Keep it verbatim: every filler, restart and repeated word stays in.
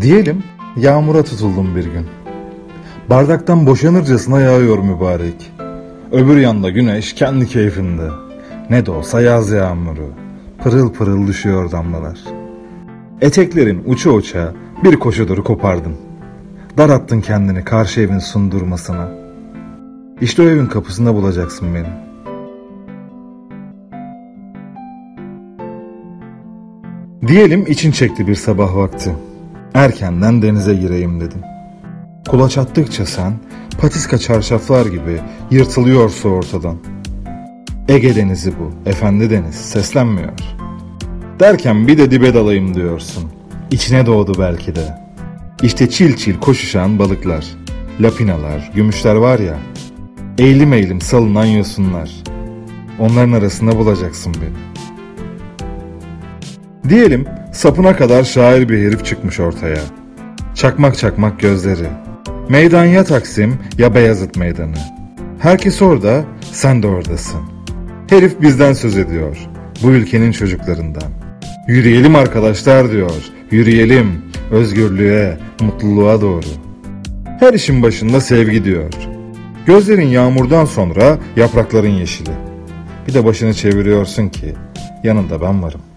Diyelim yağmura tutuldum bir gün. Bardaktan boşanırcasına yağıyor mübarek. Öbür yanda güneş kendi keyfinde. Ne de olsa yaz yağmuru. Pırıl pırıl düşüyor damlalar. Eteklerin uça uça bir koşudur kopardın. Dar attın kendini karşı evin sundurmasına. İşte o evin kapısında bulacaksın beni. Diyelim için çekti bir sabah vakti. Erkenden denize gireyim dedim. Kulaç attıkça sen patiska çarşaflar gibi yırtılıyorsa ortadan. Ege denizi bu, efendi deniz seslenmiyor. Derken bir de dibe dalayım diyorsun. İçine doğdu belki de. İşte çil çil koşuşan balıklar, lapinalar, gümüşler var ya. Eğilim eğilim salınan yosunlar. Onların arasında bulacaksın beni. Diyelim sapına kadar şair bir herif çıkmış ortaya. Çakmak çakmak gözleri. Meydan ya Taksim ya Beyazıt Meydanı. Herkes orada, sen de oradasın. Herif bizden söz ediyor. Bu ülkenin çocuklarından. Yürüyelim arkadaşlar diyor. Yürüyelim özgürlüğe, mutluluğa doğru. Her işin başında sevgi diyor. Gözlerin yağmurdan sonra yaprakların yeşili. Bir de başını çeviriyorsun ki yanında ben varım.